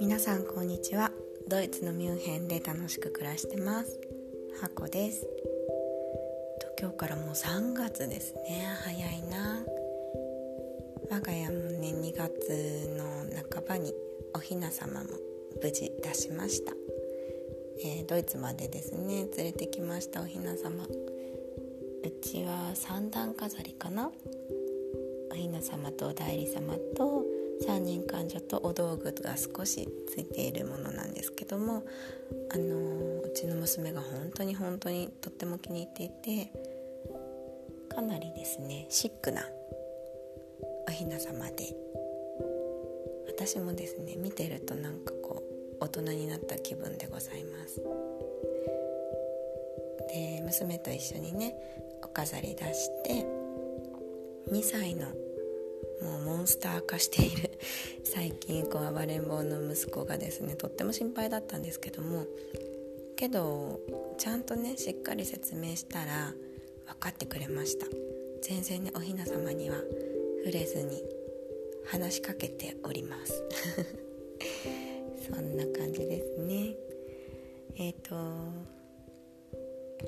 皆さんこんにちは。ドイツのミュンヘンで楽しく暮らしてますハコです。今日からもう3月ですね。早いな。我が家もね2月の半ばにおひなさまも無事出しました。ドイツまでですね連れてきましたおひなさま。うちは三段飾りかな。おひなさまとお代理様と三人患者とお道具が少しついているものなんですけども、うちの娘が本当にとっても気に入っていて、かなりですねシックなおひなさまで、私もですね見てるとなんかこう大人になった気分でございます。で、娘と一緒にねお飾り出して、2歳のもうモンスター化している最近こう暴れん坊の息子がですねとっても心配だったんですけども、けどちゃんとねしっかり説明したら分かってくれました。全然ねおひなさまには触れずに話しかけておりますそんな感じですね。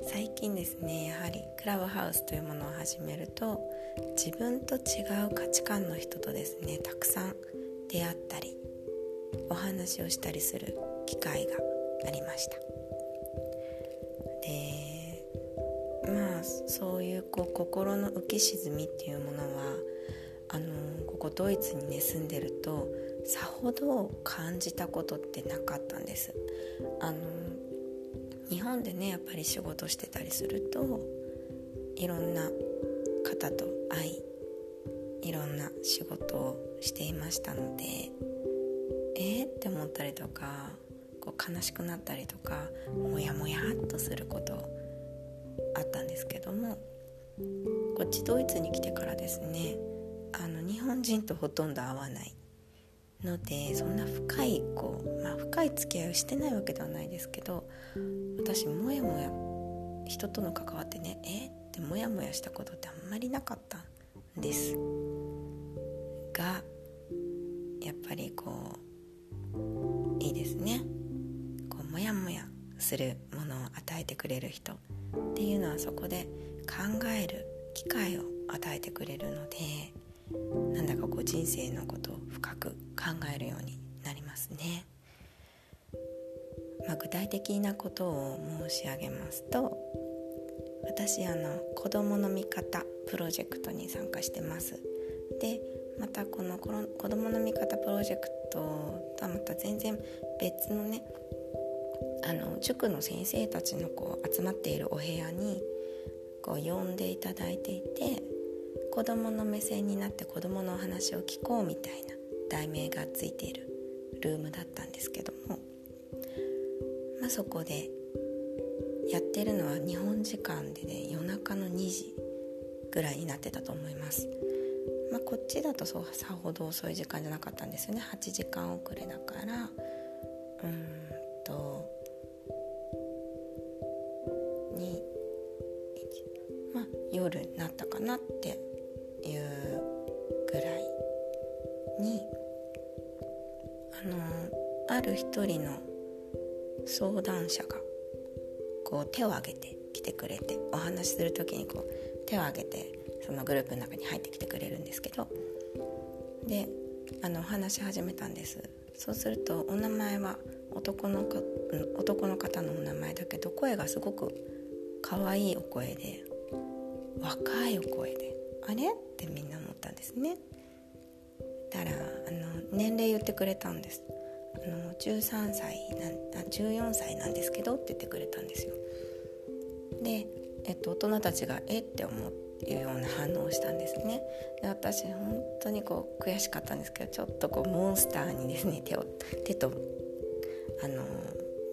最近ですね、やはりクラブハウスというものを始めると、自分と違う価値観の人とですねたくさん出会ったりお話をしたりする機会がありました。で、まあそういう、こう心の浮き沈みっていうものはここドイツにね住んでるとさほど感じたことってなかったんです。日本でねやっぱり仕事してたりするといろんな方と会い、いろんな仕事をしていましたので、って思ったりとか、こう悲しくなったりとかもやもやっとすることあったんですけども、こっちドイツに来てからですね日本人とほとんど会わないので、そんな深い深い付き合いをしてないわけではないですけど、私もやもや人との関わってねってもやもやしたことってあんまりなかったんですが、やっぱりいいですね。もやもやするものを与えてくれる人っていうのは、そこで考える機会を与えてくれるので、なんだか人生のことを深く考えるようになりますね。具体的なことを申し上げますと、私子どもの味方プロジェクトに参加してます。で、またこの子どもの味方プロジェクトとはまた全然別のね塾の先生たちの集まっているお部屋に呼んでいただいていて、子どもの目線になって子どものお話を聞こうみたいな題名がついているルームだったんですけども、そこでやってるのは日本時間でね夜中の2時ぐらいになってたと思います。こっちだとそうさほど遅い時間じゃなかったんですよね。8時間遅れだから、夜になったかなっていうぐらいに、ある一人の相談者が手を挙げて来てくれて、お話しするときに手を挙げてそのグループの中に入ってきてくれるんですけど、でお話し始めたんです。そうするとお名前は男の方のお名前だけど、声がすごく可愛いお声で、若いお声で、あれってみんな思ったんですね。だから年齢言ってくれたんです。14歳なんですけどって言ってくれたんですよ。で、大人たちがって思うような反応をしたんですね。で、私本当に悔しかったんですけど、ちょっとモンスターにですね手と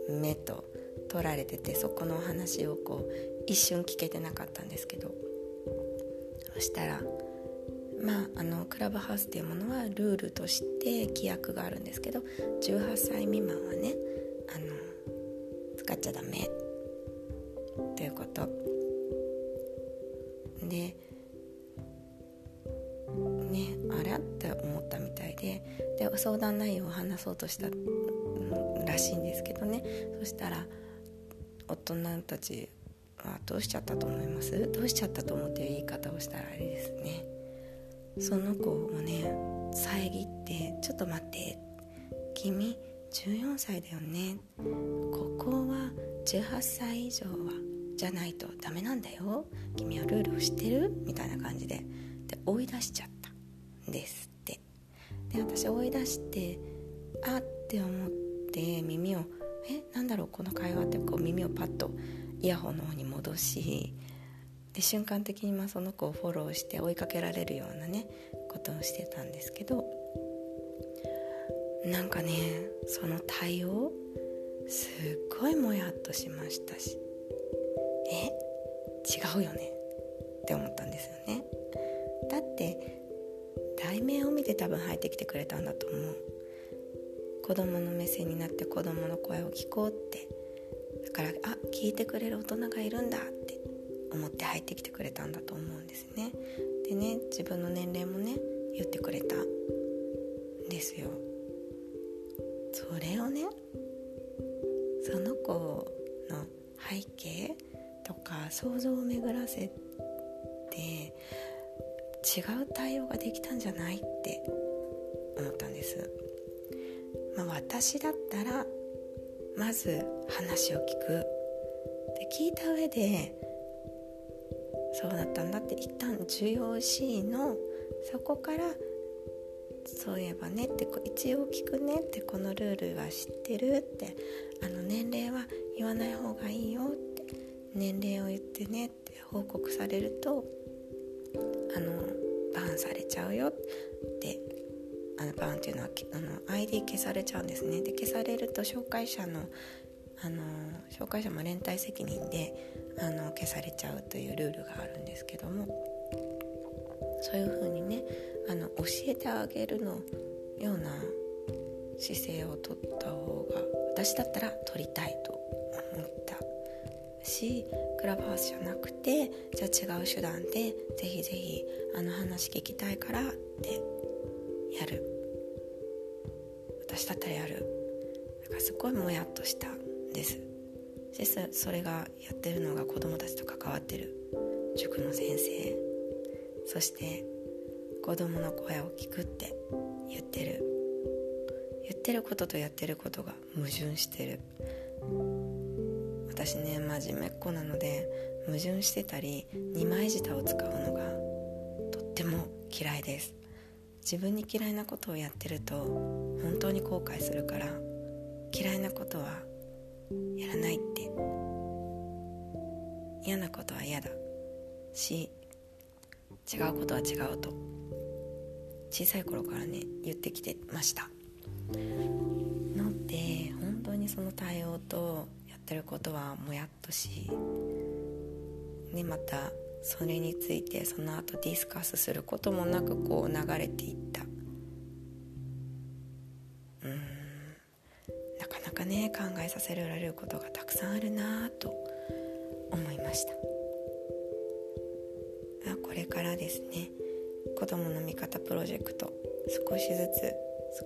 目と取られてて、そこのお話を一瞬聞けてなかったんですけど、そしたらクラブハウスというものはルールとして規約があるんですけど、18歳未満はね使っちゃダメということで、で相談内容を話そうとしたらしいんですけどね。そしたら大人たちはどうしちゃったと思います？どうしちゃったと思って言い方をしたらあれですね、その子をね遮って、ちょっと待って、君14歳だよね、ここは18歳以上はじゃないとダメなんだよ、君はルールを知ってる？みたいな感じで追い出しちゃったんですって。で、私追い出してあって思って、耳をなんだろうこの会話ってこう耳をパッとイヤホンの方に戻し、で瞬間的にその子をフォローして追いかけられるようなねことをしてたんですけど、なんかねその対応すっごいもやっとしましたし、違うよねって思ったんですよね。だって題名を見て多分入ってきてくれたんだと思う。子供の目線になって子供の声を聞こうって、だから聞いてくれる大人がいるんだって思って入ってきてくれたんだと思うんですね。でね、自分の年齢もね言ってくれたんですよ。それをね、その子の背景とか想像を巡らせて違う対応ができたんじゃないって思ったんです。私だったらまず話を聞くで、聞いた上でそうだったんだって一旦重要シーンのそこから、そういえばねって、一応聞くねって、このルールは知ってるって、年齢は言わない方がいいよって、年齢を言ってねって報告されるとバーンされちゃうよって、バーンっていうのはID 消されちゃうんですね。で、消されると紹介者も連帯責任で消されちゃうというルールがあるんですけども、そういう風にね教えてあげるのような姿勢を取った方が私だったら取りたいと思ったし、クラブハウスじゃなくてじゃあ違う手段でぜひぜひ話聞きたいからってやる、私だったらやる。なんかすごいもやっとしたんです。でそれがやってるのが子どもたちと関わってる塾の先生、そして子どもの声を聞くって言ってることとやってることが矛盾してる。私ね真面目っ子なので矛盾してたり二枚舌を使うのがとっても嫌いです。自分に嫌いなことをやってると本当に後悔するから、嫌いなことはやらないって、嫌なことは嫌だし、違うことは違うと小さい頃からね言ってきてましたので、本当にその対応とやってることはもやっとし、でまたそれについてその後ディスカスすることもなくこう流れていった。なかなかね考えさせられることがたくさんあるなと思いました。これからですね、子どもの味方プロジェクト少しずつ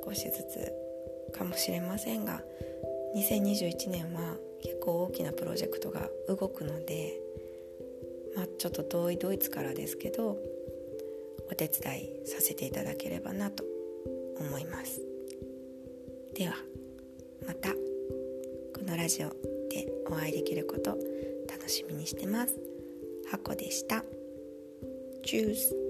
かもしれませんが、2021年は結構大きなプロジェクトが動くので、ちょっと遠いドイツからですけどお手伝いさせていただければなと思います。ではまたこのラジオでお会いできること楽しみにしてます。ハコでした。チュース。